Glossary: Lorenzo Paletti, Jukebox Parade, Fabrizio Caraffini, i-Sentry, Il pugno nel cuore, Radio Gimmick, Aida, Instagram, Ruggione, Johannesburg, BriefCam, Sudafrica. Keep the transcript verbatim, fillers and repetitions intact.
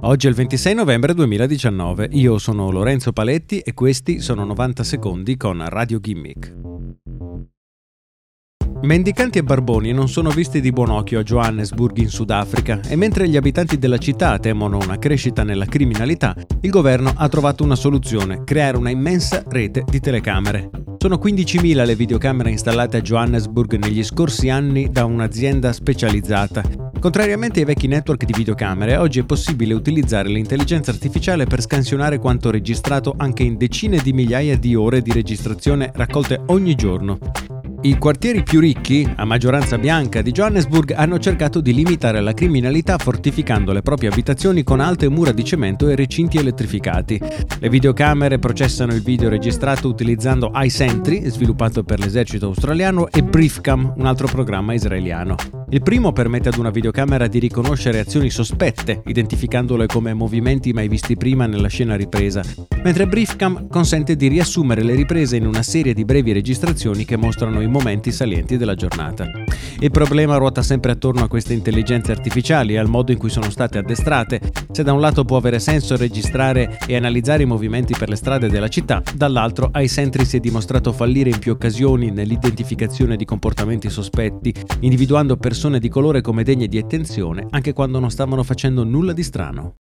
Oggi è il ventisei novembre duemiladiciannove, io sono Lorenzo Paletti e questi sono novanta secondi con Radio Gimmick. Mendicanti e barboni non sono visti di buon occhio a Johannesburg in Sudafrica e mentre gli abitanti della città temono una crescita nella criminalità, il governo ha trovato una soluzione: creare una immensa rete di telecamere. Sono quindicimila le videocamere installate a Johannesburg negli scorsi anni da un'azienda specializzata. Contrariamente ai vecchi network di videocamere, oggi è possibile utilizzare l'intelligenza artificiale per scansionare quanto registrato anche in decine di migliaia di ore di registrazione raccolte ogni giorno. I quartieri più ricchi, a maggioranza bianca, di Johannesburg hanno cercato di limitare la criminalità fortificando le proprie abitazioni con alte mura di cemento e recinti elettrificati. Le videocamere processano il video registrato utilizzando i-Sentry, sviluppato per l'esercito australiano, e BriefCam, un altro programma israeliano. Il primo permette ad una videocamera di riconoscere azioni sospette, identificandole come movimenti mai visti prima nella scena ripresa, mentre BriefCam consente di riassumere le riprese in una serie di brevi registrazioni che mostrano i momenti salienti della giornata. Il problema ruota sempre attorno a queste intelligenze artificiali e al modo in cui sono state addestrate. Se da un lato può avere senso registrare e analizzare i movimenti per le strade della città, dall'altro i-Sentry si è dimostrato fallire in più occasioni nell'identificazione di comportamenti sospetti, individuando persone di colore come degne di attenzione anche quando non stavano facendo nulla di strano.